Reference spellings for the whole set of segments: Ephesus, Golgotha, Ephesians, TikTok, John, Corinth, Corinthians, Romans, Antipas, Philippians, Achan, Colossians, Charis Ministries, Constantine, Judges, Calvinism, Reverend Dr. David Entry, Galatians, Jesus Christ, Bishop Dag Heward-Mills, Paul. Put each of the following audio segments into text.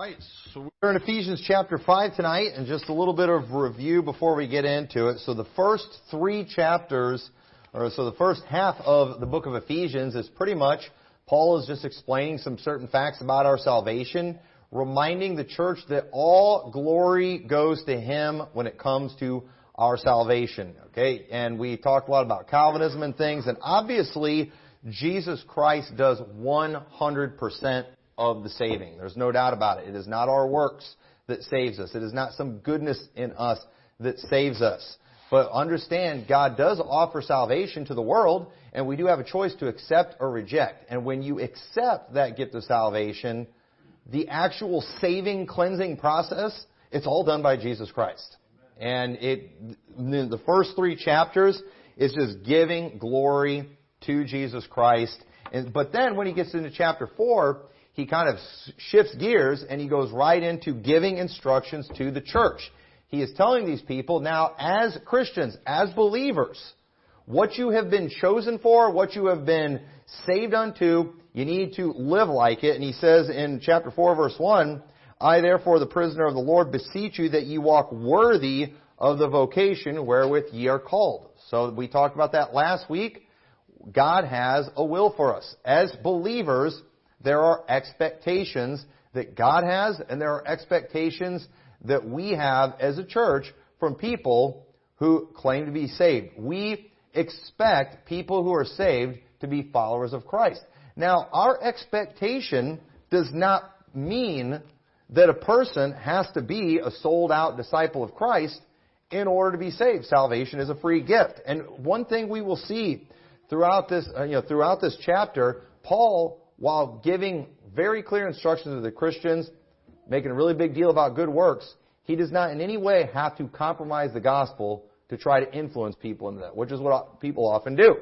right, so we're in Ephesians chapter 5 tonight, and just a little bit of review before we get into it. So the first three chapters, the first half of the book of Ephesians is pretty much Paul is just explaining some certain facts about our salvation, reminding the church that all glory goes to him when it comes to our salvation. Okay, and we talked a lot about Calvinism and things, and obviously Jesus Christ does 100% of the saving. There's no doubt about it. It is not our works that saves us. It is not some goodness in us that saves us. But understand, God does offer salvation to the world, and we do have a choice to accept or reject. And when you accept that gift of salvation, the actual saving, cleansing process, it's all done by Jesus Christ. And the first three chapters is just giving glory to Jesus Christ. But then when he gets into chapter 4, he kind of shifts gears and he goes right into giving instructions to the church. He is telling these people now, as Christians, as believers, what you have been chosen for, what you have been saved unto, you need to live like it. And he says in chapter 4, verse 1, I therefore, the prisoner of the Lord, beseech you that ye walk worthy of the vocation wherewith ye are called. So we talked about that last week. God has a will for us. As believers, there are expectations that God has, and there are expectations that we have as a church from people who claim to be saved. We expect people who are saved to be followers of Christ. Now, our expectation does not mean that a person has to be a sold-out disciple of Christ in order to be saved. Salvation is a free gift. And one thing we will see throughout this chapter, Paul, while giving very clear instructions to the Christians, making a really big deal about good works, he does not in any way have to compromise the gospel to try to influence people into that, which is what people often do.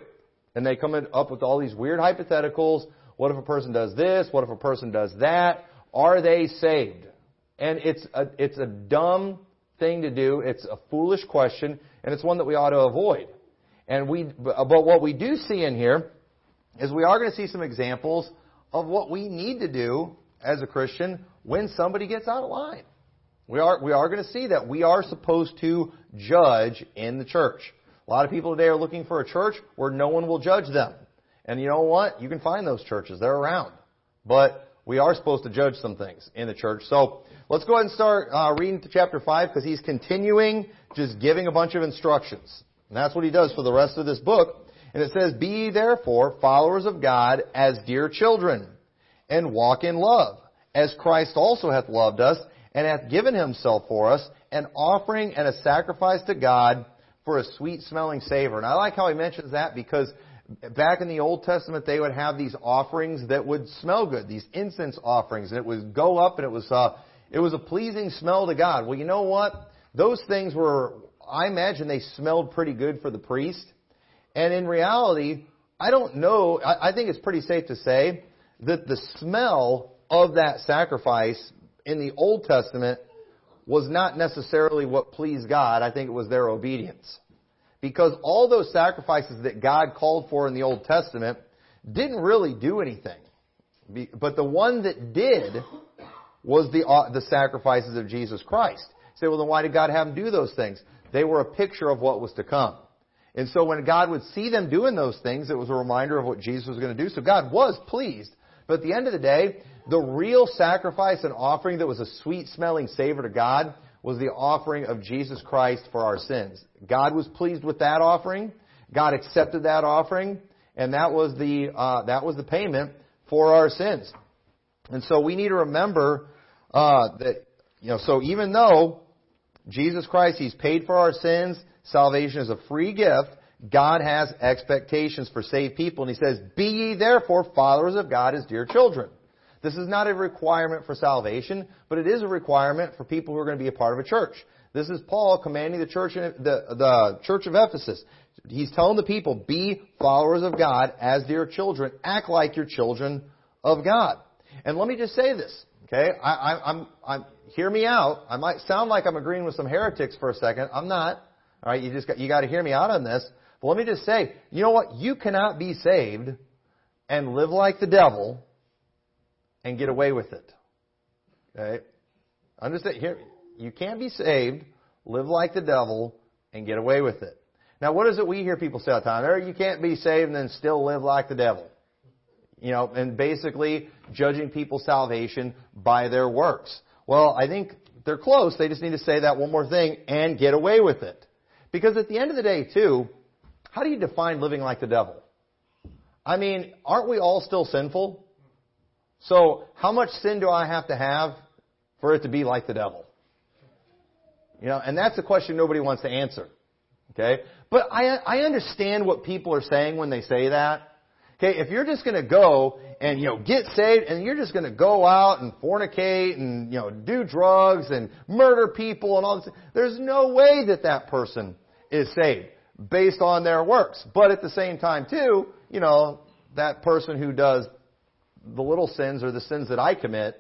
And they come up with all these weird hypotheticals. What if a person does this? What if a person does that? Are they saved? And it's a dumb thing to do. It's a foolish question, and it's one that we ought to avoid. But what we do see in here is we are going to see some examples of what we need to do as a Christian when somebody gets out of line. We are going to see that we are supposed to judge in the church. A lot of people today are looking for a church where no one will judge them. And you know what? You can find those churches. They're around. But we are supposed to judge some things in the church. So let's go ahead and start reading to chapter 5, because he's continuing just giving a bunch of instructions. And that's what he does for the rest of this book. And it says, Be ye therefore followers of God as dear children, and walk in love, as Christ also hath loved us, and hath given himself for us, an offering and a sacrifice to God for a sweet-smelling savor. And I like how he mentions that, because back in the Old Testament, they would have these offerings that would smell good, these incense offerings, and it would go up, and it was a pleasing smell to God. Well, you know what? Those things were, I imagine they smelled pretty good for the priest. And in reality, I don't know, I think it's pretty safe to say that the smell of that sacrifice in the Old Testament was not necessarily what pleased God. I think it was their obedience. Because all those sacrifices that God called for in the Old Testament didn't really do anything. But the one that did was the sacrifices of Jesus Christ. You say, well, then why did God have him do those things? They were a picture of what was to come. And so when God would see them doing those things, it was a reminder of what Jesus was going to do. So God was pleased. But at the end of the day, the real sacrifice and offering that was a sweet-smelling savor to God was the offering of Jesus Christ for our sins. God was pleased with that offering. God accepted that offering. And that was the payment for our sins. And so we need to remember that, so even though Jesus Christ, he's paid for our sins, salvation is a free gift, God has expectations for saved people. And he says, Be ye therefore followers of God as dear children. This is not a requirement for salvation, but it is a requirement for people who are going to be a part of a church. This is Paul commanding the church, the church of Ephesus. He's telling the people, be followers of God as dear children. Act like you're children of God. And let me just say this, okay? I'm hear me out. I might sound like I'm agreeing with some heretics for a second. I'm not. All right, you got to hear me out on this. But let me just say, you know what? You cannot be saved and live like the devil and get away with it. Okay? Understand here, you can be saved, live like the devil, and get away with it. Now, what is it we hear people say all the time? Or you can't be saved and then still live like the devil. You know, and basically judging people's salvation by their works. Well, I think they're close. They just need to say that one more thing and get away with it. Because at the end of the day, too, how do you define living like the devil? I mean, aren't we all still sinful? So how much sin do I have to have for it to be like the devil? You know, and that's a question nobody wants to answer. Okay? But I understand what people are saying when they say that. Okay, if you're just going to go and, you know, get saved and you're just going to go out and fornicate and, you know, do drugs and murder people and all this, there's no way that that person is saved based on their works. But at the same time, too, you know, that person who does the little sins or the sins that I commit,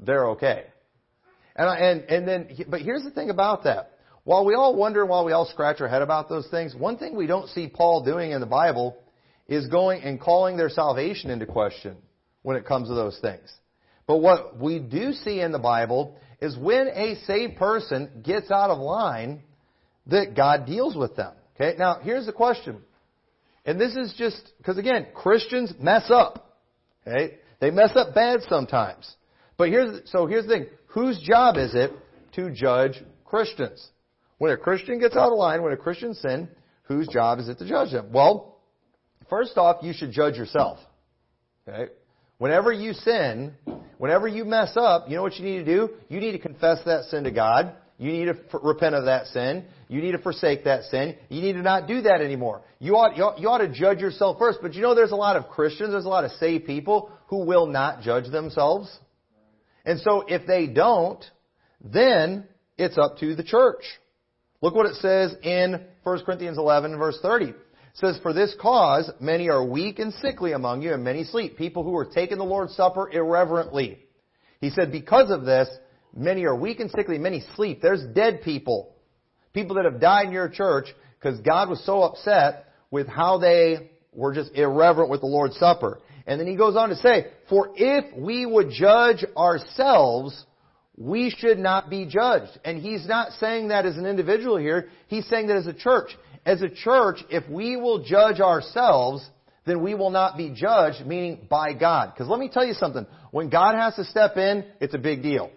they're okay. But here's the thing about that. While we all wonder, while we all scratch our head about those things, one thing we don't see Paul doing in the Bible is going and calling their salvation into question when it comes to those things. But what we do see in the Bible is when a saved person gets out of line, that God deals with them. Okay? Now, here's the question. And this is just, because again, Christians mess up. Okay? They mess up bad sometimes. But here's the thing. Whose job is it to judge Christians? When a Christian gets out of line, when a Christian sins, whose job is it to judge them? Well, first off, you should judge yourself. Okay? Whenever you sin, whenever you mess up, you know what you need to do? You need to confess that sin to God. You need to repent of that sin. You need to forsake that sin. You need to not do that anymore. You ought to judge yourself first. But you know there's a lot of Christians, there's a lot of saved people who will not judge themselves. And so if they don't, then it's up to the church. Look what it says in 1 Corinthians 11, verse 30. It says, for this cause, many are weak and sickly among you, and many sleep. People who are taking the Lord's Supper irreverently. He said, because of this, many are weak and sickly, many sleep. There's dead people. People that have died in your church because God was so upset with how they were just irreverent with the Lord's Supper. And then he goes on to say, for if we would judge ourselves, we should not be judged. And he's not saying that as an individual here. He's saying that as a church. As a church, if we will judge ourselves, then we will not be judged, meaning by God. Because let me tell you something. When God has to step in, it's a big deal.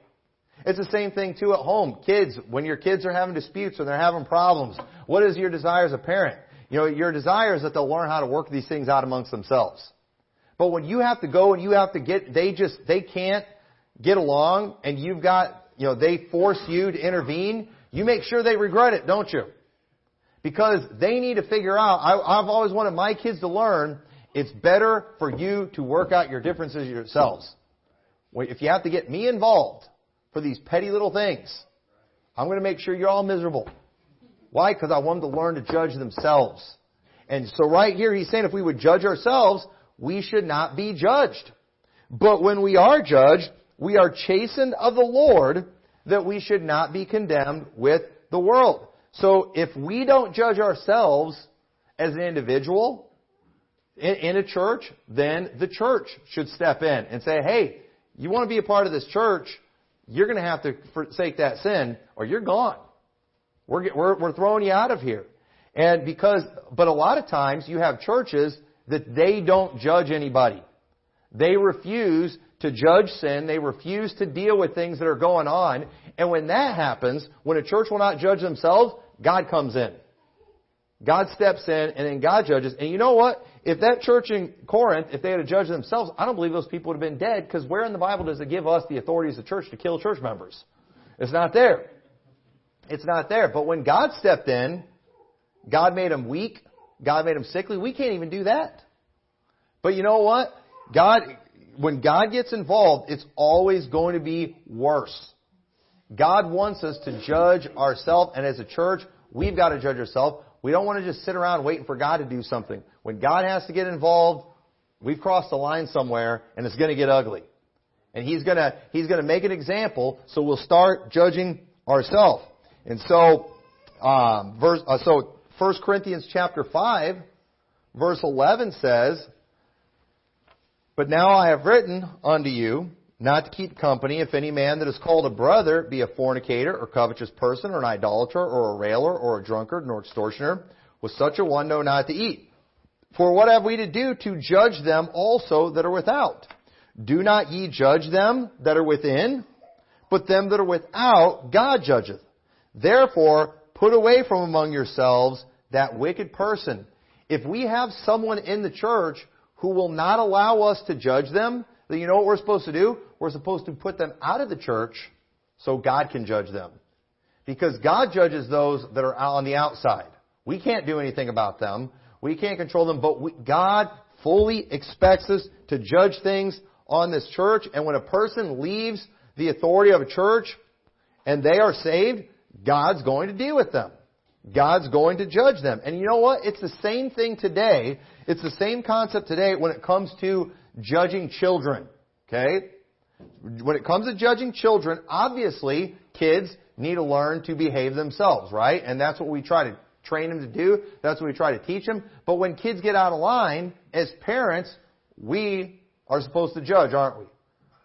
It's the same thing, too, at home. Kids, when your kids are having disputes or they're having problems, what is your desire as a parent? You know, your desire is that they'll learn how to work these things out amongst themselves. But when you have to go and you have to get, they can't get along and you've got, you know, they force you to intervene, you make sure they regret it, don't you? Because they need to figure out, I've always wanted my kids to learn, it's better for you to work out your differences yourselves. If you have to get me involved for these petty little things, I'm going to make sure you're all miserable. Why? Because I want them to learn to judge themselves. And so right here he's saying if we would judge ourselves, we should not be judged. But when we are judged, we are chastened of the Lord that we should not be condemned with the world. So if we don't judge ourselves as an individual in a church, then the church should step in and say, hey, you want to be a part of this church, you're going to have to forsake that sin or you're gone. We're throwing you out of here. And but a lot of times you have churches that they don't judge anybody. They refuse to judge sin. They refuse to deal with things that are going on. And when that happens, when a church will not judge themselves, God comes in. God steps in, and then God judges. And you know what? If that church in Corinth, if they had to judge themselves, I don't believe those people would have been dead, because where in the Bible does it give us the authority as a church to kill church members? It's not there. It's not there. But when God stepped in, God made them weak. God made them sickly. We can't even do that. But you know what? When God gets involved, it's always going to be worse. God wants us to judge ourselves, and as a church, we've got to judge ourselves. We don't want to just sit around waiting for God to do something. When God has to get involved, we've crossed the line somewhere, and it's going to get ugly. And He's going to make an example, so we'll start judging ourselves. And so, 1 Corinthians chapter 5, verse 11 says, but now I have written unto you, not to keep company, if any man that is called a brother be a fornicator, or covetous person, or an idolater, or a railer, or a drunkard, nor extortioner, with such a one know not to eat. For what have we to do to judge them also that are without? Do not ye judge them that are within, but them that are without God judgeth. Therefore, put away from among yourselves that wicked person. If we have someone in the church who will not allow us to judge them, then you know what we're supposed to do? We're supposed to put them out of the church so God can judge them. Because God judges those that are on the outside. We can't do anything about them. We can't control them. But God fully expects us to judge things on this church. And when a person leaves the authority of a church and they are saved, God's going to deal with them. God's going to judge them. And you know what? It's the same thing today. It's the same concept today when it comes to judging children. Okay? When it comes to judging children, obviously, kids need to learn to behave themselves, right? And that's what we try to train them to do. That's what we try to teach them. But when kids get out of line, as parents, we are supposed to judge, aren't we?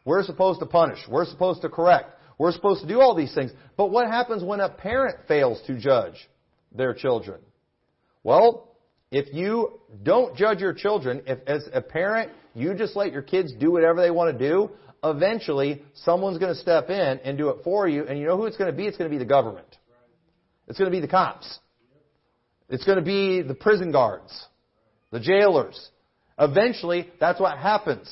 We're supposed to punish. We're supposed to correct. We're supposed to do all these things. But what happens when a parent fails to judge their children? Well, if you don't judge your children, if as a parent you just let your kids do whatever they want to do, eventually someone's going to step in and do it for you. And you know who it's going to be? It's going to be the government. It's going to be the cops. It's going to be the prison guards, the jailers. Eventually, that's what happens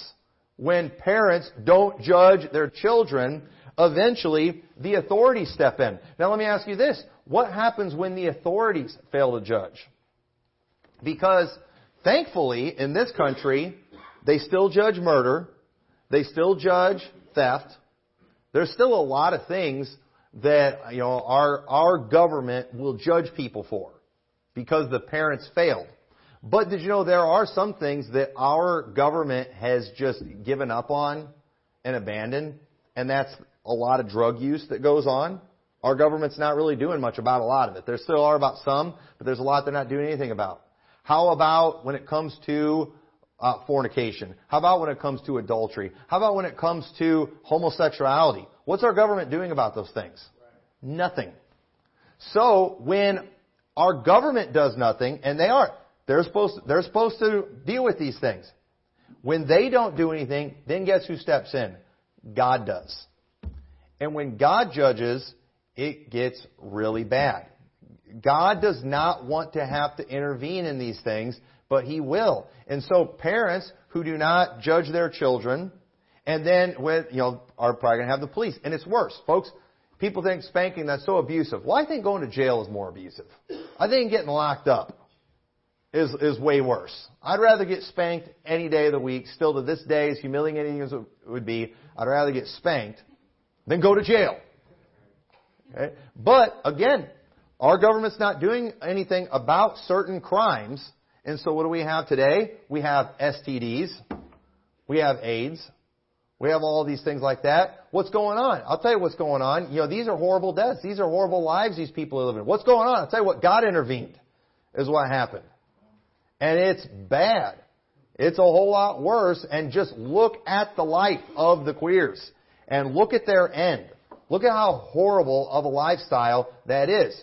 when parents don't judge their children. Eventually, the authorities step in. Now, let me ask you this. What happens when the authorities fail to judge? Because, thankfully, in this country, they still judge murder. They still judge theft. There's still a lot of things that, you know, our government will judge people for because the parents failed. But did you know there are some things that our government has just given up on and abandoned? And that's a lot of drug use that goes on. Our government's not really doing much about a lot of it. There still are about some, but there's a lot they're not doing anything about. How about when it comes to fornication? How about when it comes to adultery? How about when it comes to homosexuality? What's our government doing about those things? Right. Nothing. So when our government does nothing, and they're supposed to deal with these things. When they don't do anything, then guess who steps in? God does. And when God judges, it gets really bad. God does not want to have to intervene in these things, but He will. And so parents who do not judge their children, and then with, you know, are probably going to have the police. And it's worse, folks. People think spanking, that's so abusive. Well, I think going to jail is more abusive. I think getting locked up is way worse. I'd rather get spanked any day of the week. Still to this day, as humiliating as it would be, I'd rather get spanked than go to jail. Okay? But, again, our government's not doing anything about certain crimes. And so what do we have today? We have STDs. We have AIDS. We have all these things like that. What's going on? I'll tell you what's going on. You know, these are horrible deaths. These are horrible lives these people are living. What's going on? I'll tell you what. God intervened is what happened. And it's bad. It's a whole lot worse. And just look at the life of the queers. And look at their end. Look at how horrible of a lifestyle that is.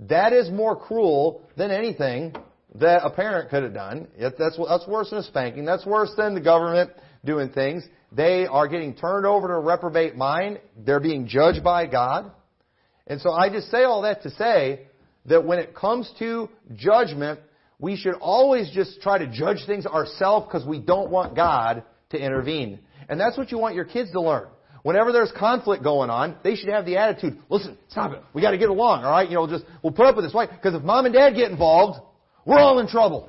That is more cruel than anything that a parent could have done. That's worse than a spanking. That's worse than the government doing things. They are getting turned over to a reprobate mind. They're being judged by God. And so I just say all that to say that when it comes to judgment, we should always just try to judge things ourselves because we don't want God to intervene. And that's what you want your kids to learn. Whenever there's conflict going on, they should have the attitude, listen, stop it. We got to get along, all right? You know, we'll put up with this fight because if mom and dad get involved, we're all in trouble.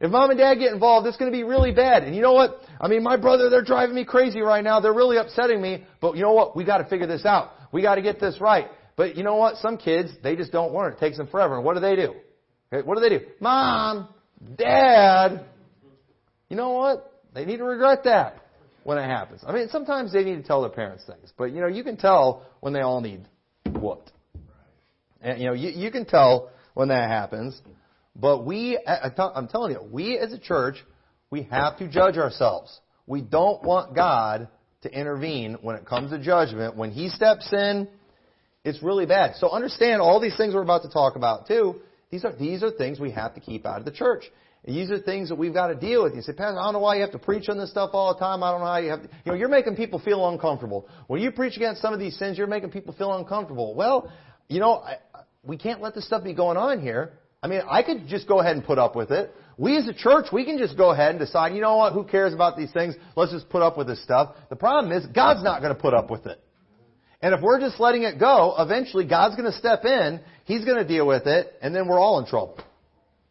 If mom and dad get involved, it's going to be really bad. And you know what? I mean, my brother, they're driving me crazy right now. They're really upsetting me. But you know what? We got to figure this out. We got to get this right. But you know what? Some kids, they just don't learn. It takes them forever. And what do they do? Okay, what do they do? Mom, Dad. You know what? They need to regret that when it happens. I mean, sometimes they need to tell their parents things. But, you know, you can tell when they all need whooped. And, you know, you can tell when that happens. But I'm telling you, we as a church, we have to judge ourselves. We don't want God to intervene when it comes to judgment. When he steps in, it's really bad. So understand all these things we're about to talk about too. These are things we have to keep out of the church. And these are things that we've got to deal with. You say, Pastor, I don't know why you have to preach on this stuff all the time. I don't know how you have to... You know, you're making people feel uncomfortable. When you preach against some of these sins, you're making people feel uncomfortable. Well, you know, we can't let this stuff be going on here. I mean, I could just go ahead and put up with it. We as a church, we can just go ahead and decide, you know what, who cares about these things? Let's just put up with this stuff. The problem is, God's not going to put up with it. And if we're just letting it go, eventually God's going to step in, He's going to deal with it, and then we're all in trouble.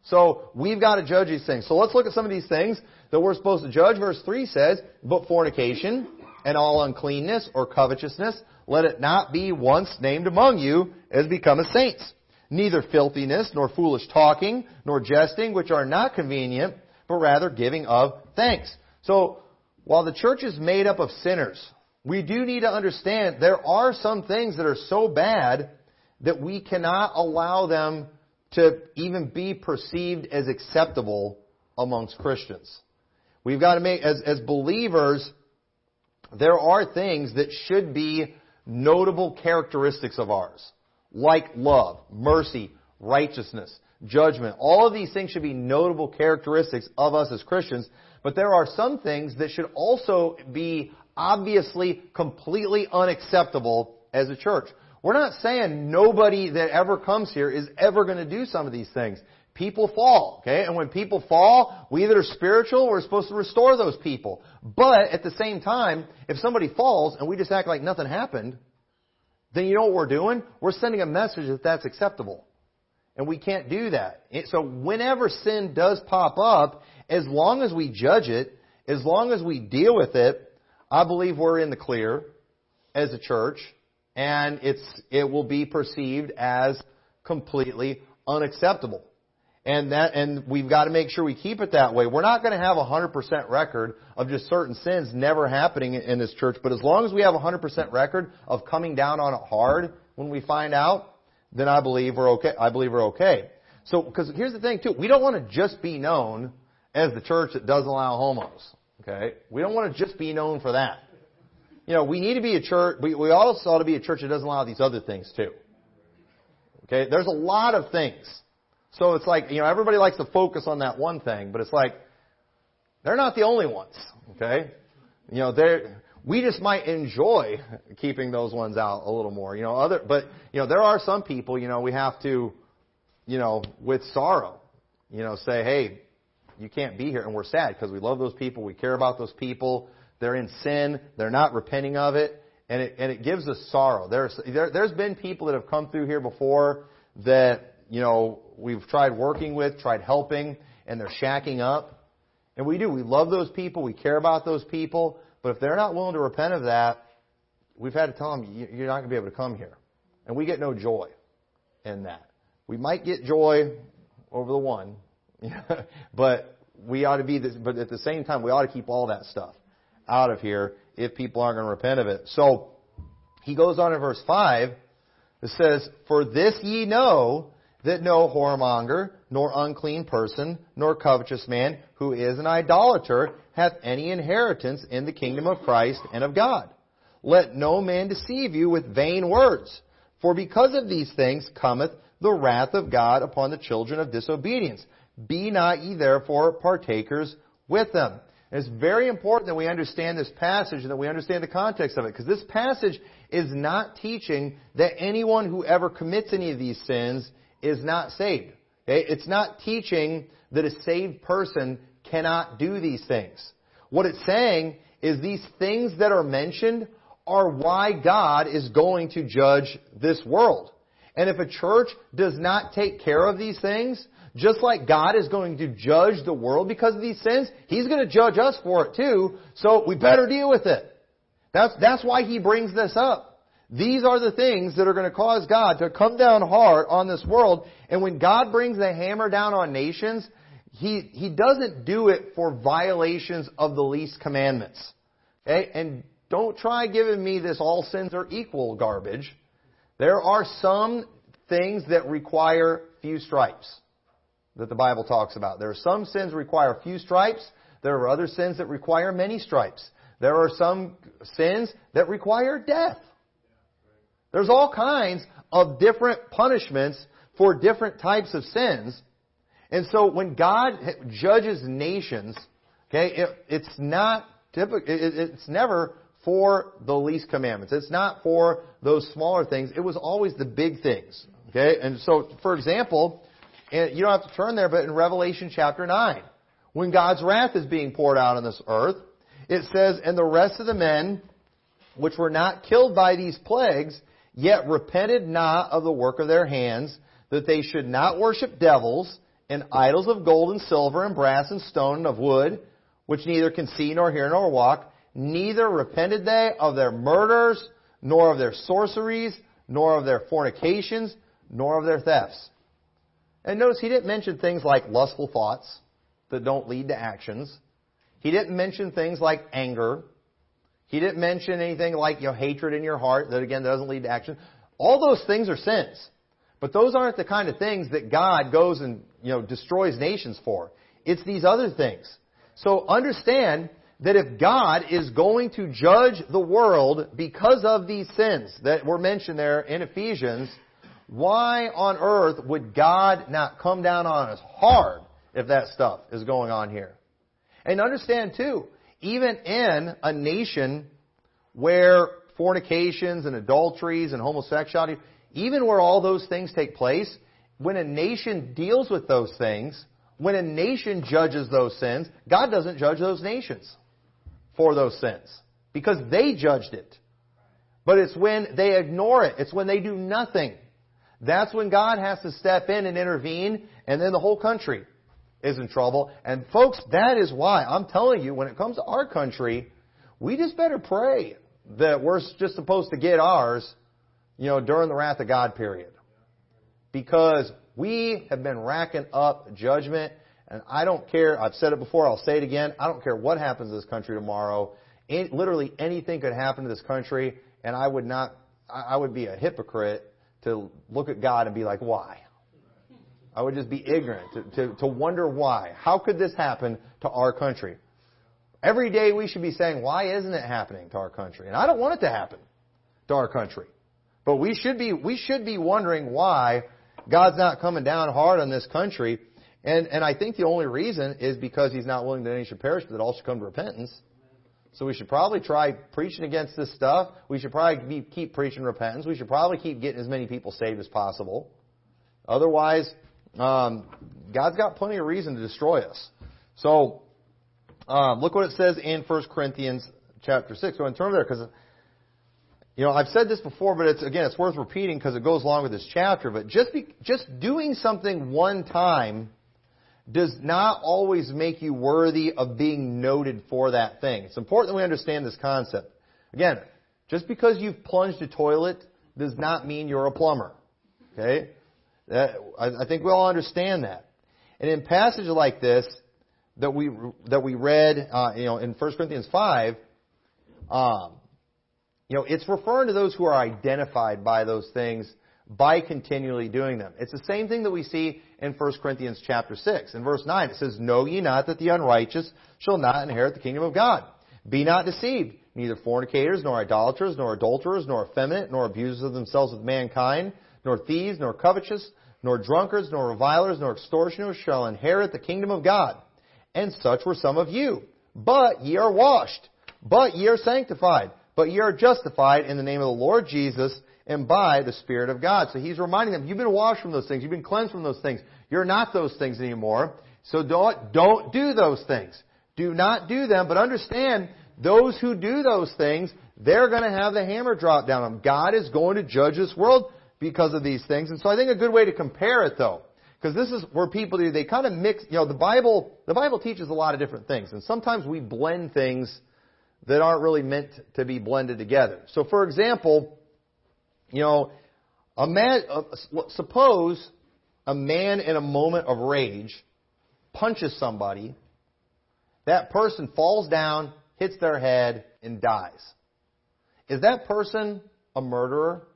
So we've got to judge these things. So let's look at some of these things that we're supposed to judge. Verse 3 says, but fornication and all uncleanness or covetousness, let it not be once named among you as becometh saints. Neither filthiness, nor foolish talking, nor jesting, which are not convenient, but rather giving of thanks. So while the church is made up of sinners, we do need to understand there are some things that are so bad that we cannot allow them to even be perceived as acceptable amongst Christians. We've got to make, as believers, there are things that should be notable characteristics of ours, like love, mercy, righteousness, judgment. All of these things should be notable characteristics of us as Christians, but there are some things that should also be obviously completely unacceptable as a church. We're not saying nobody that ever comes here is ever going to do some of these things. People fall, okay? And when people fall, we that are spiritual, we're supposed to restore those people. But at the same time, if somebody falls and we just act like nothing happened, then you know what we're doing? We're sending a message that that's acceptable. And we can't do that. So whenever sin does pop up, as long as we judge it, as long as we deal with it, I believe we're in the clear as a church, and it will be perceived as completely unacceptable. And we've got to make sure we keep it that way. We're not going to have a 100% record of just certain sins never happening in this church, but as long as we have a 100% record of coming down on it hard when we find out, then I believe we're okay. So, because here's the thing too, we don't want to just be known as the church that doesn't allow homos. Okay, we don't want to just be known for that. You know, we need to be a church. We also ought to be a church that doesn't allow these other things too. Okay, there's a lot of things. So it's like, you know, everybody likes to focus on that one thing, but it's like they're not the only ones. Okay, you know, we just might enjoy keeping those ones out a little more. You know, but you know, there are some people. You know, we have to, you know, with sorrow, you know, say, hey, you can't be here, and we're sad because we love those people, we care about those people, they're in sin, they're not repenting of it, and it gives us sorrow. There's been people that have come through here before that, you know, we've tried working with, tried helping, and they're shacking up. And we love those people, we care about those people, but if they're not willing to repent of that, we've had to tell them, you're not going to be able to come here. And we get no joy in that. We might get joy over the one, but we ought to be this, but at the same time, we ought to keep all that stuff out of here if people aren't going to repent of it. So he goes on in verse 5. It says, for this ye know that no whoremonger, nor unclean person, nor covetous man, who is an idolater, hath any inheritance in the kingdom of Christ and of God. Let no man deceive you with vain words, for because of these things cometh the wrath of God upon the children of disobedience. Be not ye therefore partakers with them. And it's very important that we understand this passage and that we understand the context of it, because this passage is not teaching that anyone who ever commits any of these sins is not saved. Okay? It's not teaching that a saved person cannot do these things. What it's saying is these things that are mentioned are why God is going to judge this world. And if a church does not take care of these things, just like God is going to judge the world because of these sins, He's going to judge us for it too, so we better deal with it. That's why He brings this up. These are the things that are going to cause God to come down hard on this world. And when God brings the hammer down on nations, He doesn't do it for violations of the least commandments. Okay? And don't try giving me this all sins are equal garbage. There are some things that require few stripes that the Bible talks about. There are some sins that require few stripes. There are other sins that require many stripes. There are some sins that require death. There's all kinds of different punishments for different types of sins. And so when God judges nations, okay, it's never for the least commandments. It's not for those smaller things. It was always the big things. Okay? And so, for example, and you don't have to turn there, but in Revelation chapter 9, when God's wrath is being poured out on this earth, it says, "And the rest of the men which were not killed by these plagues, yet repented not of the work of their hands, that they should not worship devils and idols of gold and silver and brass and stone and of wood, which neither can see nor hear nor walk. Neither repented they of their murders, nor of their sorceries, nor of their fornications, nor of their thefts." And notice he didn't mention things like lustful thoughts that don't lead to actions. He didn't mention things like anger. He didn't mention anything like, hatred in your heart that, again, doesn't lead to action. All those things are sins. But those aren't the kind of things that God goes and, destroys nations for. It's these other things. So understand that if God is going to judge the world because of these sins that were mentioned there in Ephesians, why on earth would God not come down on us hard if that stuff is going on here? And understand, too, even in a nation where fornications and adulteries and homosexuality, even where all those things take place, when a nation deals with those things, when a nation judges those sins, God doesn't judge those nations for those sins because they judged it. But it's when they ignore it. It's when they do nothing. That's when God has to step in and intervene, and then the whole country is in trouble. And folks, that is why I'm telling you, when it comes to our country, we just better pray that we're just supposed to get ours, during the wrath of God period. Because we have been racking up judgment, and I don't care. I've said it before. I'll say it again. I don't care what happens to this country tomorrow. Literally anything could happen to this country, and I would be a hypocrite to look at God and be like, why? I would just be ignorant to wonder why. How could this happen to our country? Every day we should be saying, why isn't it happening to our country? And I don't want it to happen to our country. But we should be wondering why God's not coming down hard on this country. And I think the only reason is because He's not willing that any should perish, but that all should come to repentance. So we should probably try preaching against this stuff. We should probably keep preaching repentance. We should probably keep getting as many people saved as possible. Otherwise, God's got plenty of reason to destroy us. So, look what it says in 1 Corinthians chapter 6. So in terms of there, because, I've said this before, but it's worth repeating because it goes along with this chapter. But just doing something one time does not always make you worthy of being noted for that thing. It's important that we understand this concept. Again, just because you've plunged a toilet does not mean you're a plumber. Okay? I think we all understand that. And in passages like this that we read, in 1 Corinthians 5, it's referring to those who are identified by those things by continually doing them. It's the same thing that we see in 1 Corinthians chapter 6. In verse 9, it says, "Know ye not that the unrighteous shall not inherit the kingdom of God? Be not deceived. Neither fornicators, nor idolaters, nor adulterers, nor effeminate, nor abusers of themselves with mankind, nor thieves, nor covetous, nor drunkards, nor revilers, nor extortioners shall inherit the kingdom of God. And such were some of you. But ye are washed, but ye are sanctified, but ye are justified in the name of the Lord Jesus and by the Spirit of God." So he's reminding them, you've been washed from those things. You've been cleansed from those things. You're not those things anymore. So don't do those things. Do not do them. But understand, those who do those things, they're going to have the hammer drop down on them. God is going to judge this world because of these things. And so I think a good way to compare it, though, because this is where people do, they kind of mix, the Bible teaches a lot of different things. And sometimes we blend things that aren't really meant to be blended together. So, for example, suppose a man in a moment of rage punches somebody, that person falls down, hits their head, and dies. Is that person a murderer?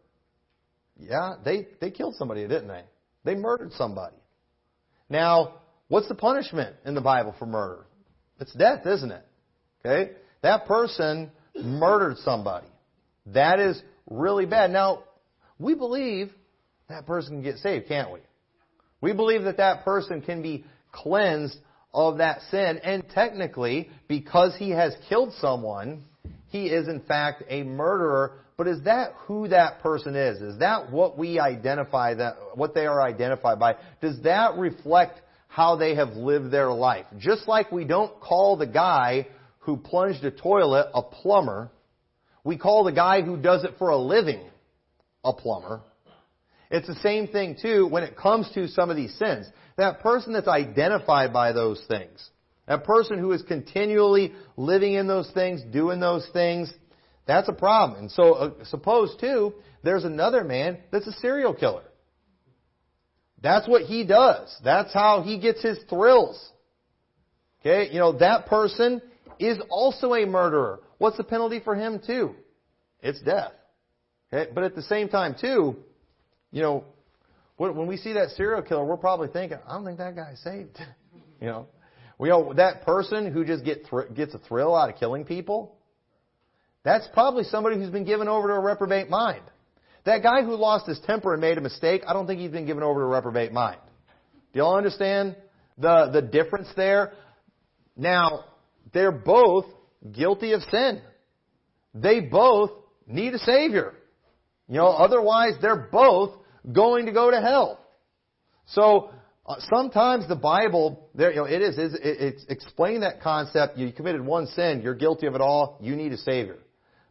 Yeah, they killed somebody, didn't they? They murdered somebody. Now, what's the punishment in the Bible for murder? It's death, isn't it? Okay? That person murdered somebody. That is really bad. Now, we believe that person can get saved, can't we? We believe that that person can be cleansed of that sin. And technically, because he has killed someone, he is in fact a murderer. But is that who that person is? Is that what we identify, that what they are identified by? Does that reflect how they have lived their life? Just like we don't call the guy who plunged a toilet a plumber, we call the guy who does it for a living a plumber. It's the same thing, too, when it comes to some of these sins. That person that's identified by those things, that person who is continually living in those things, doing those things, that's a problem. And so suppose, too, there's another man that's a serial killer. That's what he does. That's how he gets his thrills. Okay, you know, that person is also a murderer. What's the penalty for him, too? It's death. Okay, but at the same time, too, you know, when we see that serial killer, we're probably thinking, I don't think that guy's saved. You know, we know that person who just gets a thrill out of killing people, that's probably somebody who's been given over to a reprobate mind. That guy who lost his temper and made a mistake, I don't think he's been given over to a reprobate mind. Do y'all understand the difference there? Now, they're both guilty of sin. They both need a Savior. You know, otherwise they're both going to go to hell. So sometimes the Bible, there, you know, it's explain that concept. You committed one sin, you're guilty of it all. You need a Savior.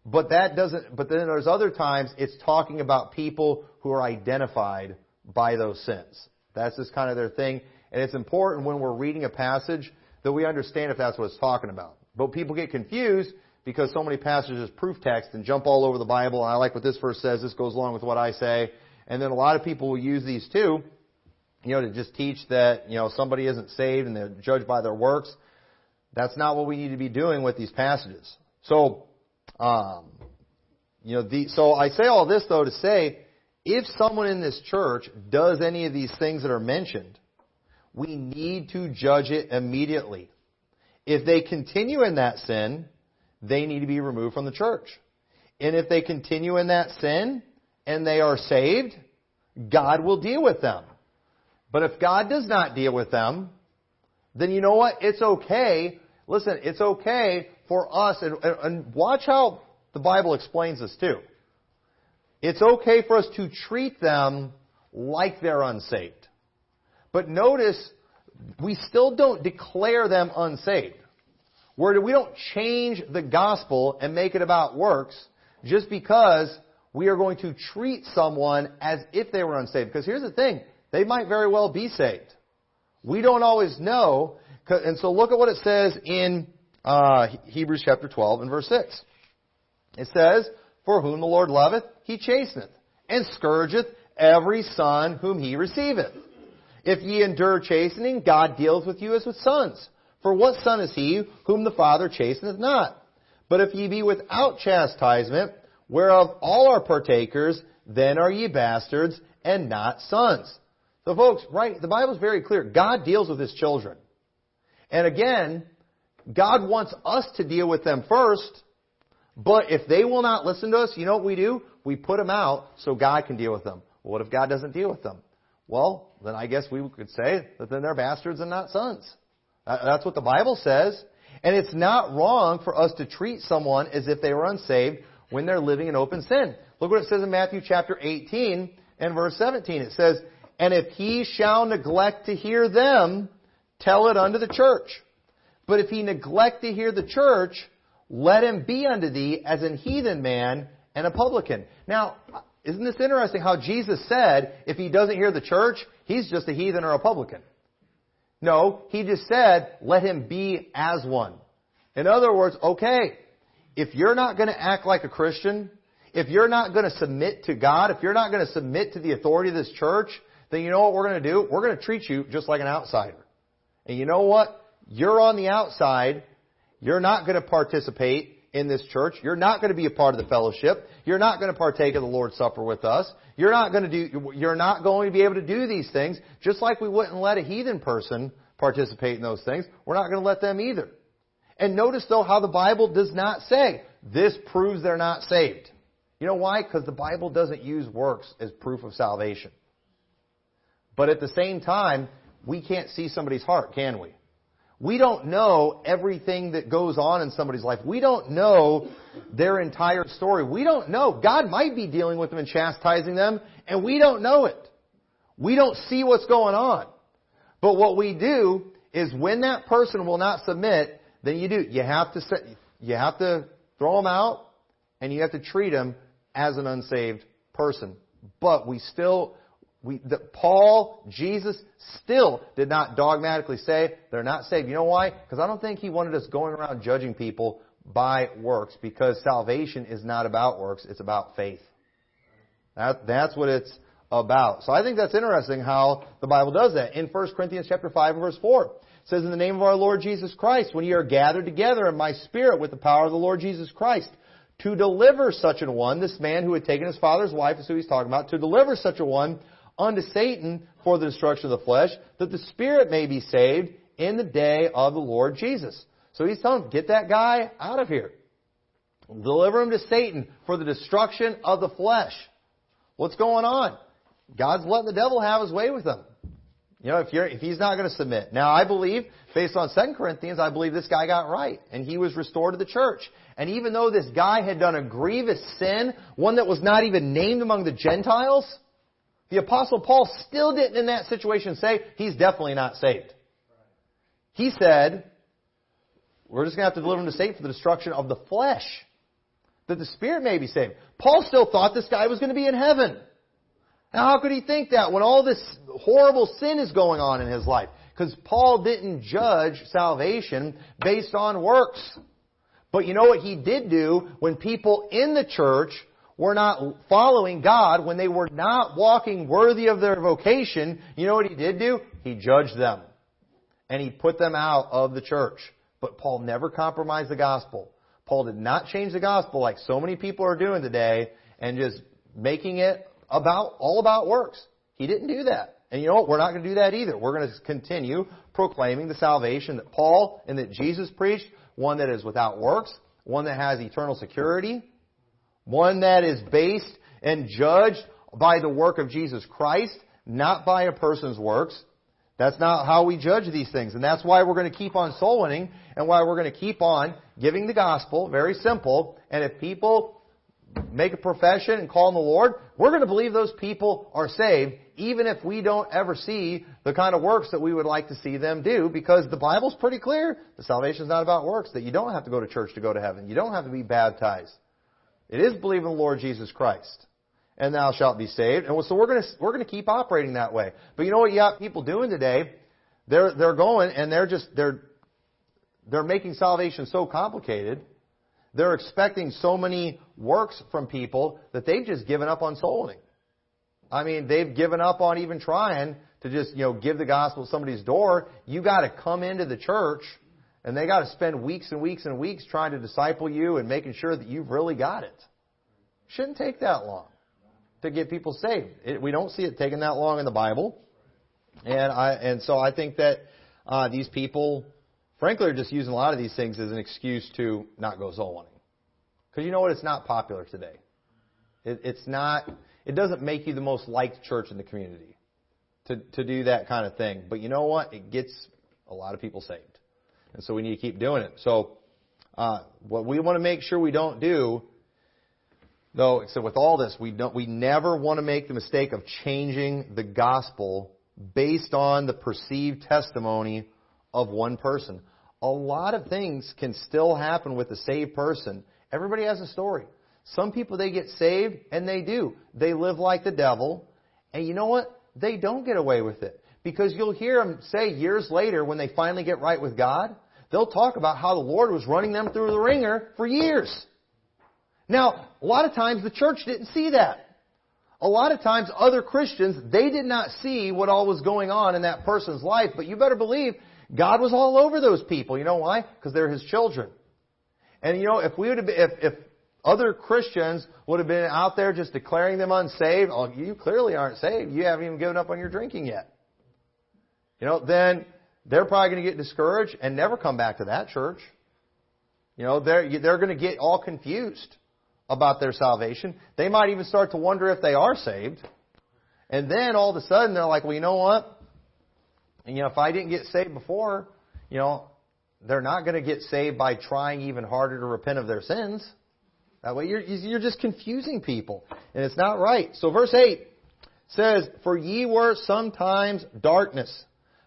But that doesn't. But then there's other times it's talking about people who are identified by those sins. That's just kind of their thing, and it's important when we're reading a passage that we understand if that's what it's talking about. But people get confused because so many passages proof text and jump all over the Bible. And I like what this verse says. This goes along with what I say. And then a lot of people will use these too, you know, to just teach that, you know, somebody isn't saved and they're judged by their works. That's not what we need to be doing with these passages. So, so I say all this though to say, if someone in this church does any of these things that are mentioned, we need to judge it immediately. If they continue in that sin, they need to be removed from the church. And if they continue in that sin and they are saved, God will deal with them. But if God does not deal with them, then you know what? It's okay. Listen, it's okay for us. And watch how the Bible explains this too. It's okay for us to treat them like they're unsaved. But notice, we still don't declare them unsaved. We don't change the gospel and make it about works just because we are going to treat someone as if they were unsaved. Because here's the thing, they might very well be saved. We don't always know. And so look at what it says in Hebrews chapter 12 and verse 6. It says, "For whom the Lord loveth, he chasteneth, and scourgeth every son whom he receiveth. If ye endure chastening, God deals with you as with sons. For what son is he whom the Father chasteneth not? But if ye be without chastisement, whereof all are partakers, then are ye bastards and not sons." So folks, right, the Bible is very clear. God deals with His children. And again, God wants us to deal with them first, but if they will not listen to us, you know what we do? We put them out so God can deal with them. Well, what if God doesn't deal with them? Well, then I guess we could say that then they're bastards and not sons. That's what the Bible says. And it's not wrong for us to treat someone as if they were unsaved when they're living in open sin. Look what it says in Matthew chapter 18 and verse 17. It says, "And if he shall neglect to hear them, tell it unto the church. But if he neglect to hear the church, let him be unto thee as an heathen man and a publican." Now, isn't this interesting how Jesus said, if he doesn't hear the church, he's just a heathen or a publican? No, he just said, let him be as one. In other words, okay, if you're not going to act like a Christian, if you're not going to submit to God, if you're not going to submit to the authority of this church, then you know what we're going to do? We're going to treat you just like an outsider. And you know what? You're on the outside. You're not going to participate in this church. You're not going to be a part of the fellowship. You're not going to partake of the Lord's Supper with us. You're not going to be able to do these things. Just like we wouldn't let a heathen person participate in those things, we're not going to let them either. And notice, though, how the Bible does not say, this proves they're not saved. You know why? Because the Bible doesn't use works as proof of salvation. But at the same time, we can't see somebody's heart, can we? We don't know everything that goes on in somebody's life. We don't know their entire story. We don't know. God might be dealing with them and chastising them, and we don't know it. We don't see what's going on. But what we do is when that person will not submit, then you do. You have to throw them out, and you have to treat them as an unsaved person. But Paul, Jesus still did not dogmatically say they're not saved. You know why? Because I don't think he wanted us going around judging people by works, because salvation is not about works. It's about faith. That's what it's about. So I think that's interesting how the Bible does that. In 1 Corinthians chapter 5 and verse 4, it says, in the name of our Lord Jesus Christ, when ye are gathered together in my spirit with the power of the Lord Jesus Christ, to deliver such an one, this man who had taken his father's wife, is who he's talking about, to deliver such a one unto Satan for the destruction of the flesh, that the spirit may be saved in the day of the Lord Jesus. So he's telling him, get that guy out of here. Deliver him to Satan for the destruction of the flesh. What's going on? God's letting the devil have his way with him. You know, if he's not going to submit. Now, I believe, based on 2 Corinthians, I believe this guy got right, and he was restored to the church. And even though this guy had done a grievous sin, one that was not even named among the Gentiles, the Apostle Paul still didn't in that situation say, he's definitely not saved. He said, we're just going to have to deliver him to Satan for the destruction of the flesh, that the spirit may be saved. Paul still thought this guy was going to be in heaven. Now, how could he think that when all this horrible sin is going on in his life? Because Paul didn't judge salvation based on works. But you know what he did do when people in the church were not following God, when they were not walking worthy of their vocation, you know what he did do? He judged them. And he put them out of the church. But Paul never compromised the gospel. Paul did not change the gospel like so many people are doing today and just making it all about works. He didn't do that. And you know what? We're not going to do that either. We're going to continue proclaiming the salvation that Paul and that Jesus preached, one that is without works, one that has eternal security, one that is based and judged by the work of Jesus Christ, not by a person's works. That's not how we judge these things. And that's why we're going to keep on soul winning and why we're going to keep on giving the gospel. Very simple. And if people make a profession and call on the Lord, we're going to believe those people are saved, even if we don't ever see the kind of works that we would like to see them do, because the Bible's pretty clear. The salvation is not about works, that you don't have to go to church to go to heaven. You don't have to be baptized. It is believe in the Lord Jesus Christ, and thou shalt be saved. And so we're going to keep operating that way. But you know what you got people doing today? They're going and they're making salvation so complicated. They're expecting so many works from people that they've just given up on soul winning. I mean, they've given up on even trying to just, give the gospel at somebody's door. You got to come into the church, and they got to spend weeks and weeks and weeks trying to disciple you and making sure that you've really got it. Shouldn't take that long to get people saved. We don't see it taking that long in the Bible, and so I think that these people, frankly, are just using a lot of these things as an excuse to not go soul winning. Because you know what? It's not popular today. It doesn't make you the most liked church in the community to do that kind of thing. But you know what? It gets a lot of people saved. And so we need to keep doing it. So what we want to make sure we don't do, though, except with all this, we never want to make the mistake of changing the gospel based on the perceived testimony of one person. A lot of things can still happen with a saved person. Everybody has a story. Some people, they get saved, and they do. They live like the devil, and you know what? They don't get away with it. Because you'll hear them say years later, when they finally get right with God, they'll talk about how the Lord was running them through the ringer for years. Now, a lot of times the church didn't see that. A lot of times other Christians, they did not see what all was going on in that person's life, but you better believe God was all over those people. You know why? Because they're His children. And if we would have been, if other Christians would have been out there just declaring them unsaved, oh, you clearly aren't saved. You haven't even given up on your drinking yet. Then they're probably going to get discouraged and never come back to that church. You know, they're going to get all confused about their salvation. They might even start to wonder if they are saved. And then all of a sudden they're like, well, you know what? And, you know, if I didn't get saved before, you know, they're not going to get saved by trying even harder to repent of their sins. That way you're just confusing people. And it's not right. So verse 8 says, For ye were sometimes darkness,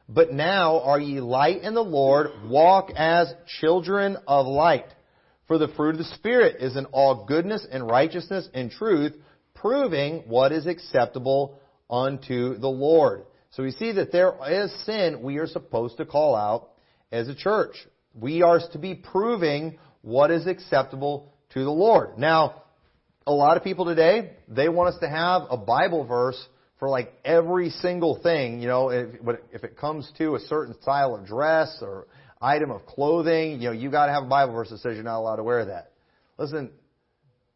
but now are ye light in the Lord. Walk as children of light. For the fruit of the Spirit is in all goodness and righteousness and truth, proving what is acceptable unto the Lord. So we see that there is sin we are supposed to call out as a church. We are to be proving what is acceptable to the Lord. Now, a lot of people today, they want us to have a Bible verse for like every single thing. You know, if it comes to a certain style of dress or item of clothing, you know, you got to have a Bible verse that says you're not allowed to wear that. Listen,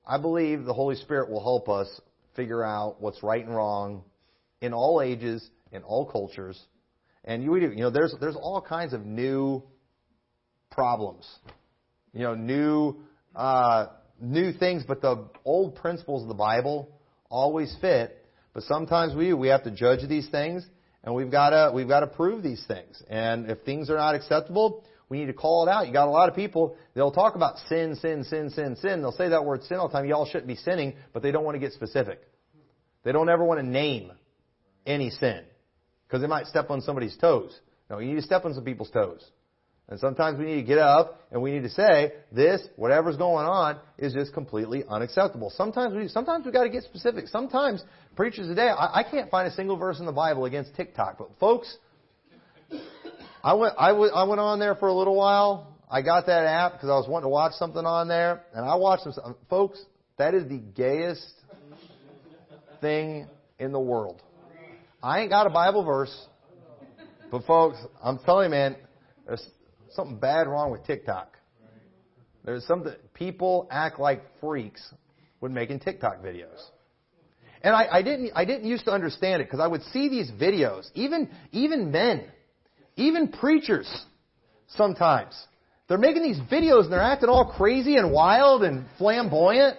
I believe the Holy Spirit will help us figure out what's right and wrong in all ages, in all cultures. And there's all kinds of new problems, you know, new things, but the old principles of the Bible always fit. But sometimes we have to judge these things, and we've got to prove these things. And if things are not acceptable, we need to call it out. You got a lot of people, they'll talk about sin, sin, sin, sin, sin. They'll say that word sin all the time. Y'all shouldn't be sinning, but they don't want to get specific. They don't ever want to name any sin because they might step on somebody's toes. No, you need to step on some people's toes. And sometimes we need to get up and we need to say this, whatever's going on, is just completely unacceptable. Sometimes we got to get specific. Sometimes preachers today, I can't find a single verse in the Bible against TikTok. But folks, I went on there for a little while. I got that app because I was wanting to watch something on there, and I watched some. Folks, that is the gayest thing in the world. I ain't got a Bible verse, but folks, I'm telling you, man, there's something bad wrong with TikTok. There's something. People act like freaks when making TikTok videos. And I didn't used to understand it, because I would see these videos, even men, even preachers sometimes. They're making these videos and they're acting all crazy and wild and flamboyant.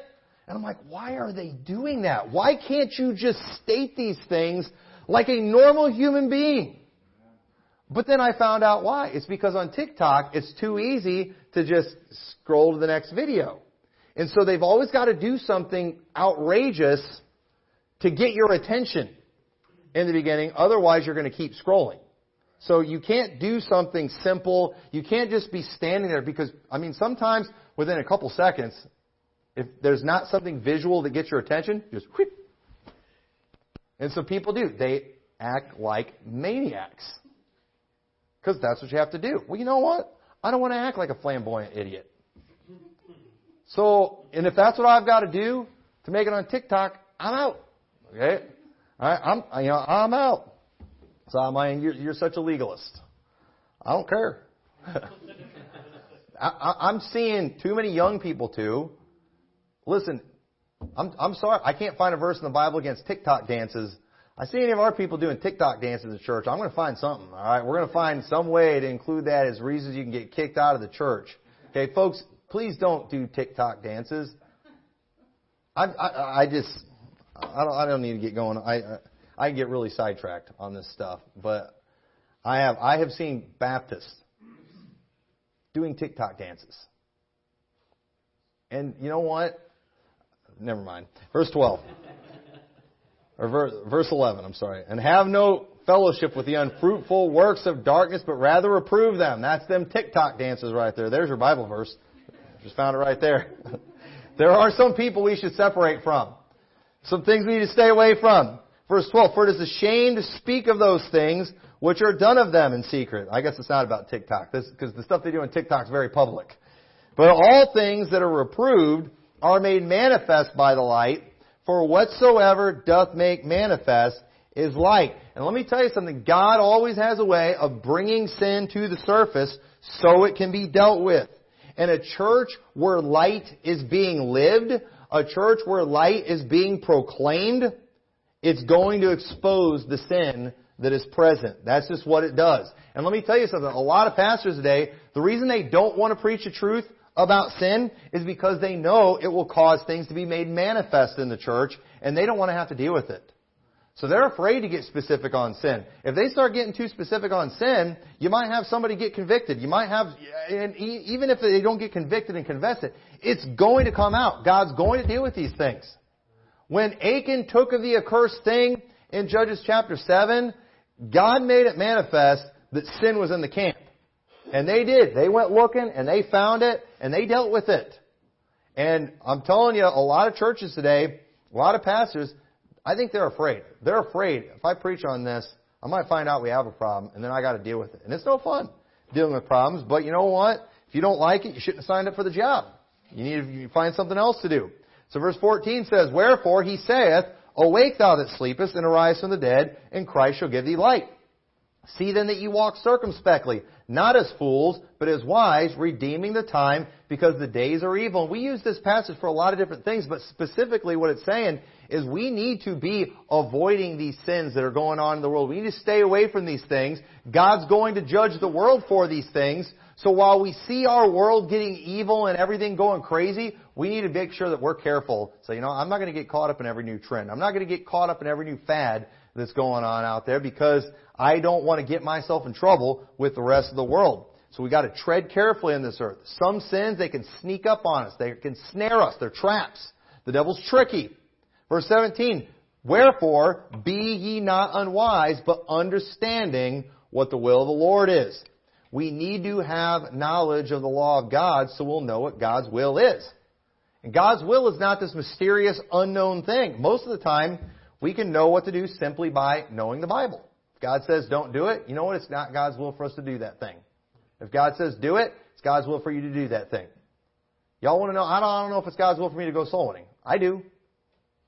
And I'm like, why are they doing that? Why can't you just state these things like a normal human being? But then I found out why. It's because on TikTok, it's too easy to just scroll to the next video. And so they've always got to do something outrageous to get your attention in the beginning. Otherwise, you're going to keep scrolling. So you can't do something simple. You can't just be standing there, because, I mean, sometimes within a couple seconds, if there's not something visual that gets your attention, just whoop. And so people do. They act like maniacs. Because that's what you have to do. Well, you know what? I don't want to act like a flamboyant idiot. So, and if that's what I've got to do to make it on TikTok, I'm out. Okay? I'm out. So you're such a legalist. I don't care. I'm seeing too many young people too. Listen, I'm sorry, I can't find a verse in the Bible against TikTok dances. I see any of our people doing TikTok dances in the church, I'm going to find something, all right? We're going to find some way to include that as reasons you can get kicked out of the church. Okay, folks, please don't do TikTok dances. I don't need to get going. I get really sidetracked on this stuff, but I have seen Baptists doing TikTok dances. And you know what? Never mind. Verse 12. Or verse 11, I'm sorry. And have no fellowship with the unfruitful works of darkness, but rather reprove them. That's them TikTok dances right there. There's your Bible verse. Just found it right there. There are some people we should separate from. Some things we need to stay away from. Verse 12, for it is a shame to speak of those things which are done of them in secret. I guess it's not about TikTok, because the stuff they do on TikTok is very public. But all things that are reproved are made manifest by the light, for whatsoever doth make manifest is light. And let me tell you something. God always has a way of bringing sin to the surface so it can be dealt with. And a church where light is being lived, a church where light is being proclaimed, it's going to expose the sin that is present. That's just what it does. And let me tell you something. A lot of pastors today, the reason they don't want to preach the truth about sin is because they know it will cause things to be made manifest in the church, and they don't want to have to deal with it. So they're afraid to get specific on sin. If they start getting too specific on sin, you might have somebody get convicted. You might have, and even if they don't get convicted and confess it, it's going to come out. God's going to deal with these things. When Achan took of the accursed thing in Judges chapter 7, God made it manifest that sin was in the camp. And they did. They went looking and they found it and they dealt with it. And I'm telling you, a lot of churches today, a lot of pastors, I think they're afraid. They're afraid. If I preach on this, I might find out we have a problem, and then I got to deal with it. And it's no fun dealing with problems. But you know what? If you don't like it, you shouldn't have signed up for the job. You need to find something else to do. So verse 14 says, "Wherefore he saith, Awake thou that sleepest, and arise from the dead, and Christ shall give thee light. See then that ye walk circumspectly, not as fools, but as wise, redeeming the time, because the days are evil." And we use this passage for a lot of different things, but specifically what it's saying is we need to be avoiding these sins that are going on in the world. We need to stay away from these things. God's going to judge the world for these things. So while we see our world getting evil and everything going crazy, we need to make sure that we're careful. So, I'm not going to get caught up in every new trend. I'm not going to get caught up in every new fad that's going on out there, because I don't want to get myself in trouble with the rest of the world. So we got to tread carefully on this earth. Some sins, they can sneak up on us. They can snare us. They're traps. The devil's tricky. Verse 17, "Wherefore be ye not unwise, but understanding what the will of the Lord is." We need to have knowledge of the law of God so we'll know what God's will is. And God's will is not this mysterious, unknown thing. Most of the time, we can know what to do simply by knowing the Bible. If God says don't do it, you know what? It's not God's will for us to do that thing. If God says do it, it's God's will for you to do that thing. Y'all want to know, I don't know if it's God's will for me to go soul winning. I do.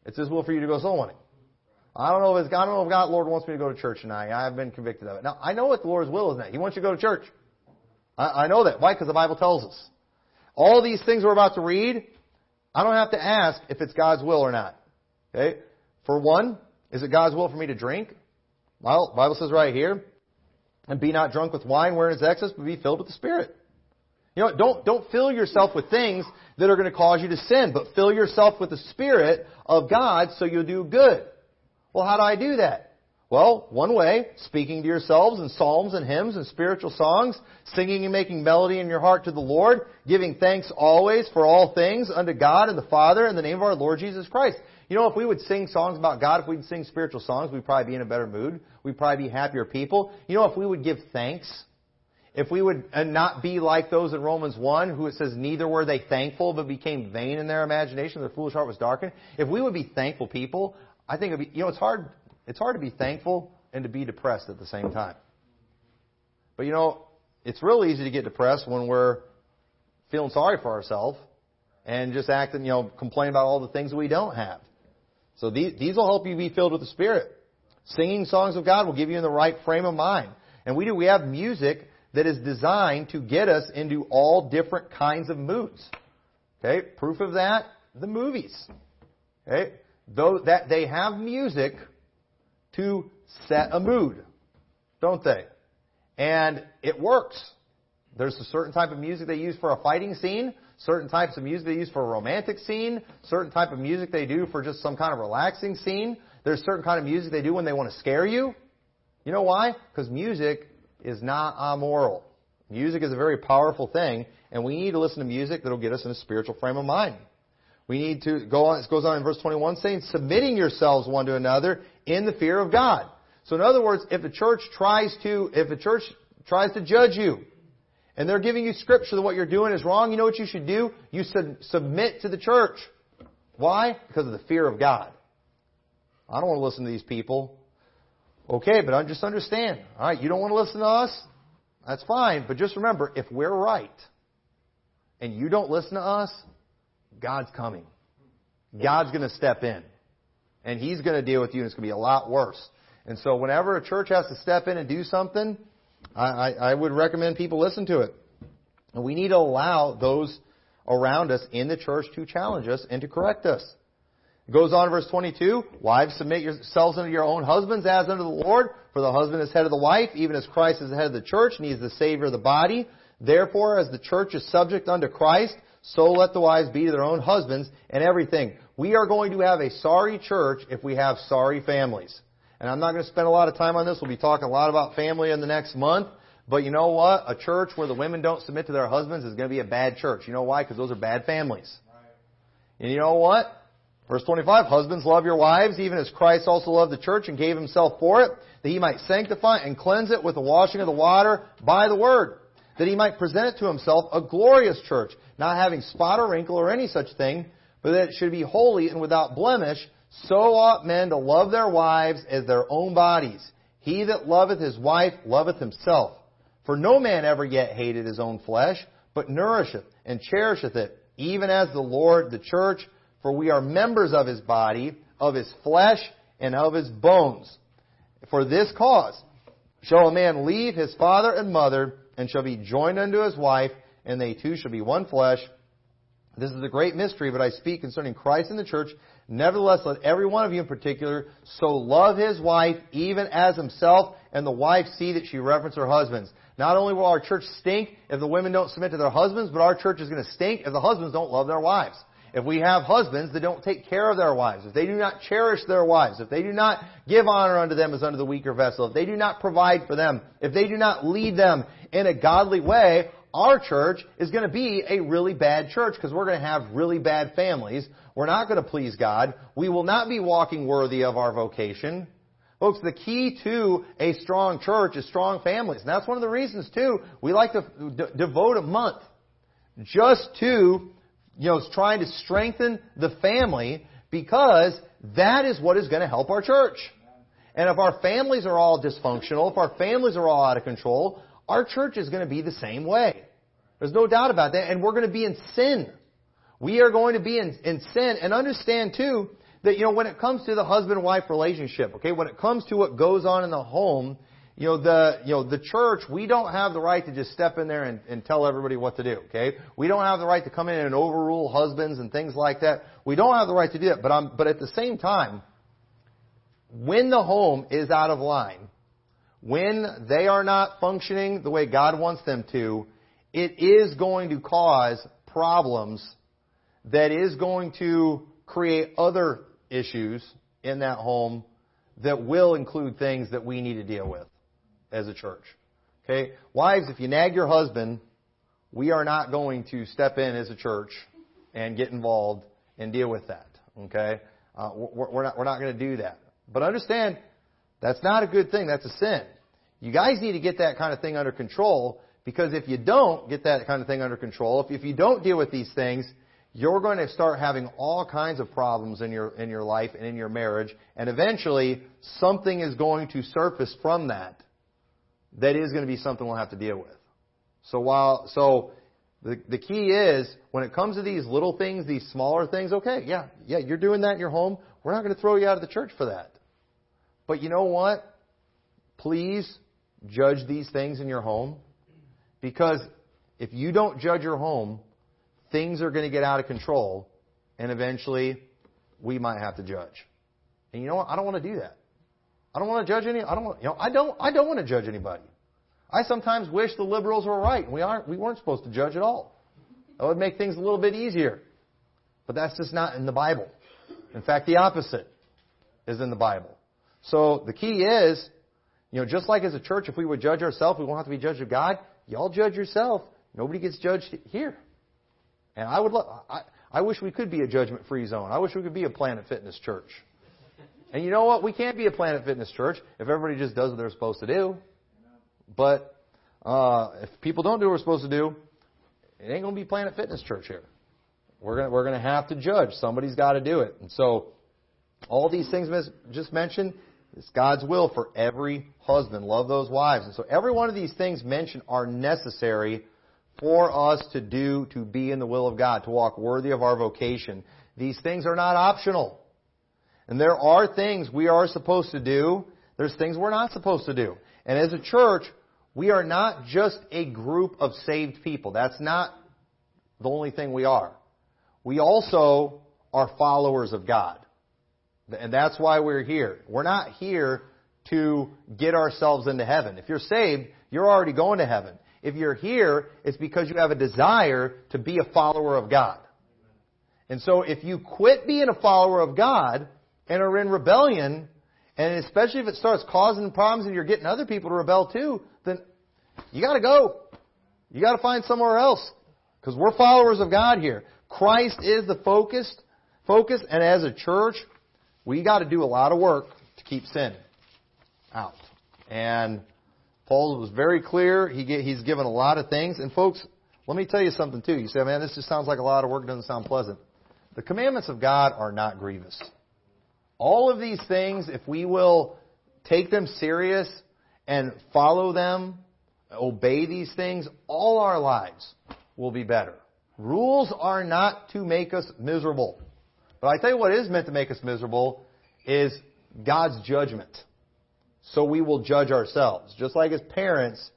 It's His will for you to go soul winning. I don't know if Lord wants me to go to church tonight. I have been convicted of it. Now, I know what the Lord's will is now. He wants you to go to church. I know that. Why? Because the Bible tells us. All these things we're about to read, I don't have to ask if it's God's will or not. Okay? For one, is it God's will for me to drink? Well, the Bible says right here, "And be not drunk with wine wherein is excess, but be filled with the Spirit." Don't fill yourself with things that are going to cause you to sin, but fill yourself with the Spirit of God so you'll do good. Well, how do I do that? Well, one way, speaking to yourselves in psalms and hymns and spiritual songs, singing and making melody in your heart to the Lord, giving thanks always for all things unto God and the Father in the name of our Lord Jesus Christ. If we would sing songs about God, if we would sing spiritual songs, we'd probably be in a better mood. We'd probably be happier people. If we would give thanks, if we would not be like those in Romans 1, who it says, "Neither were they thankful, but became vain in their imagination. Their foolish heart was darkened." If we would be thankful people, I think it'd be, it's hard to be thankful and to be depressed at the same time. But it's real easy to get depressed when we're feeling sorry for ourselves and just acting, complain about all the things we don't have. So these will help you be filled with the Spirit. Singing songs of God will give you in the right frame of mind. And we have music that is designed to get us into all different kinds of moods. Okay? Proof of that, the movies. Okay? Though that they have music to set a mood, don't they? And it works. There's a certain type of music they use for a fighting scene, certain types of music they use for a romantic scene, certain type of music they do for just some kind of relaxing scene. There's certain kind of music they do when they want to scare you. You know why? Because music is not amoral. Music is a very powerful thing, and we need to listen to music that will get us in a spiritual frame of mind. We need to go on. It goes on in verse 21 saying, "Submitting yourselves one to another in the fear of God." So in other words, if the church tries to judge you, and they're giving you scripture that what you're doing is wrong, you know what you should do? You should submit to the church. Why? Because of the fear of God. I don't want to listen to these people. Okay, but I just understand. All right, you don't want to listen to us? That's fine. But just remember, if we're right and you don't listen to us, God's coming. God's going to step in. And He's going to deal with you, and it's going to be a lot worse. And so whenever a church has to step in and do something, I would recommend people listen to it. And we need to allow those around us in the church to challenge us and to correct us. It goes on in verse 22, "Wives, submit yourselves unto your own husbands as unto the Lord, for the husband is head of the wife, even as Christ is the head of the church, and He is the Savior of the body. Therefore, as the church is subject unto Christ, so let the wives be to their own husbands in everything. We are going to have a sorry church if we have sorry families. And I'm not going to spend a lot of time on this. We'll be talking a lot about family in the next month. But you know what? A church where the women don't submit to their husbands is going to be a bad church. You know why? Because those are bad families. And you know what? Verse 25, husbands, love your wives, even as Christ also loved the church and gave himself for it, that he might sanctify and cleanse it with the washing of the water by the word, that he might present it to himself a glorious church, not having spot or wrinkle or any such thing, but that it should be holy and without blemish. So ought men to love their wives as their own bodies. He that loveth his wife loveth himself. For no man ever yet hated his own flesh, but nourisheth and cherisheth it, even as the Lord, the church, for we are members of his body, of his flesh, and of his bones. For this cause shall a man leave his father and mother, and shall be joined unto his wife, and they two shall be one flesh. This is a great mystery, but I speak concerning Christ and the church. Nevertheless, let every one of you in particular so love his wife, even as himself, and the wife see that she reverence her husbands. Not only will our church stink if the women don't submit to their husbands, but our church is going to stink if the husbands don't love their wives. If we have husbands that don't take care of their wives, if they do not cherish their wives, if they do not give honor unto them as unto the weaker vessel, if they do not provide for them, if they do not lead them in a godly way, our church is going to be a really bad church because we're going to have really bad families. We're not going to please God. We will not be walking worthy of our vocation. Folks, the key to a strong church is strong families. And that's one of the reasons, too, we like to devote a month just to trying to strengthen the family, because that is what is going to help our church. And if our families are all dysfunctional, if our families are all out of control, our church is going to be the same way. There's no doubt about that. And we're going to be in sin. We are going to be in sin. And understand, too, that, when it comes to the husband-wife relationship, okay, when it comes to what goes on in the home, the church, we don't have the right to just step in there and tell everybody what to do, okay? We don't have the right to come in and overrule husbands and things like that. We don't have the right to do that. But at the same time, when the home is out of line, when they are not functioning the way God wants them to, it is going to cause problems that is going to create other issues in that home that will include things that we need to deal with as a church. Okay? Wives, if you nag your husband, we are not going to step in as a church and get involved and deal with that. Okay? We're not going to do that. But understand, that's not a good thing. That's a sin. You guys need to get that kind of thing under control, because if you don't get that kind of thing under control, if you don't deal with these things, you're going to start having all kinds of problems in your life and in your marriage, and eventually something is going to surface from that. That is going to be something we'll have to deal with. So the key is, when it comes to these little things, these smaller things, okay, yeah, you're doing that in your home. We're not going to throw you out of the church for that. But you know what? Please judge these things in your home, because if you don't judge your home, things are going to get out of control, and eventually we might have to judge. And you know what? I don't want to do that. I don't want to judge any. I don't want to judge anybody. I sometimes wish the liberals were right and we weren't supposed to judge at all. That would make things a little bit easier. But that's just not in the Bible. In fact, the opposite is in the Bible. So the key is, just like as a church, if we would judge ourselves, we won't have to be judged of God. Y'all judge yourself. Nobody gets judged here. And I wish we could be a judgment-free zone. I wish we could be a Planet Fitness church. And you know what? We can't be a Planet Fitness church if everybody just does what they're supposed to do. But if people don't do what we're supposed to do, it ain't going to be Planet Fitness church here. We're going to have to judge. Somebody's got to do it. And so all these things just mentioned, it's God's will for every husband. Love those wives. And so every one of these things mentioned are necessary for us to do, to be in the will of God, to walk worthy of our vocation. These things are not optional. And there are things we are supposed to do. There's things we're not supposed to do. And as a church, we are not just a group of saved people. That's not the only thing we are. We also are followers of God. And that's why we're here. We're not here to get ourselves into heaven. If you're saved, you're already going to heaven. If you're here, it's because you have a desire to be a follower of God. And so if you quit being a follower of God and are in rebellion, and especially if it starts causing problems and you're getting other people to rebel too, then you got to go. You got to find somewhere else, because we're followers of God here. Christ is the focus, and as a church, we got to do a lot of work to keep sin out. And Paul was very clear. He's given a lot of things. And folks, let me tell you something too. You say, man, this just sounds like a lot of work. It doesn't sound pleasant. The commandments of God are not grievous. All of these things, if we will take them serious and follow them, obey these things, all our lives will be better. Rules are not to make us miserable. But I tell you what is meant to make us miserable is God's judgment. So we will judge ourselves. Just like as parents,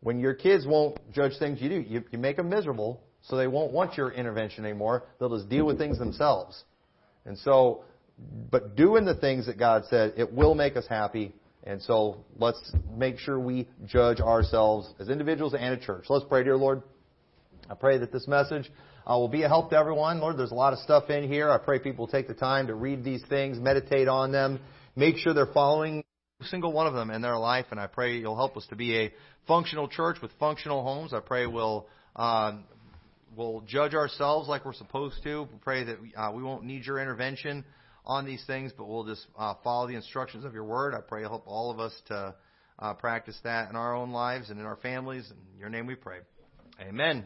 when your kids won't judge things you do, you make them miserable, so they won't want your intervention anymore. They'll just deal with things themselves. And so, but doing the things that God said, it will make us happy. And so let's make sure we judge ourselves as individuals and a church. Let's pray. Dear Lord, I pray that this message will be a help to everyone. Lord, there's a lot of stuff in here. I pray people take the time to read these things, meditate on them, make sure they're following every single one of them in their life. And I pray you'll help us to be a functional church with functional homes. I pray we'll judge ourselves like we're supposed to. We pray that we won't need your intervention on these things, but we'll just follow the instructions of your word. I pray you'll help all of us to practice that in our own lives and in our families. In your name we pray. Amen.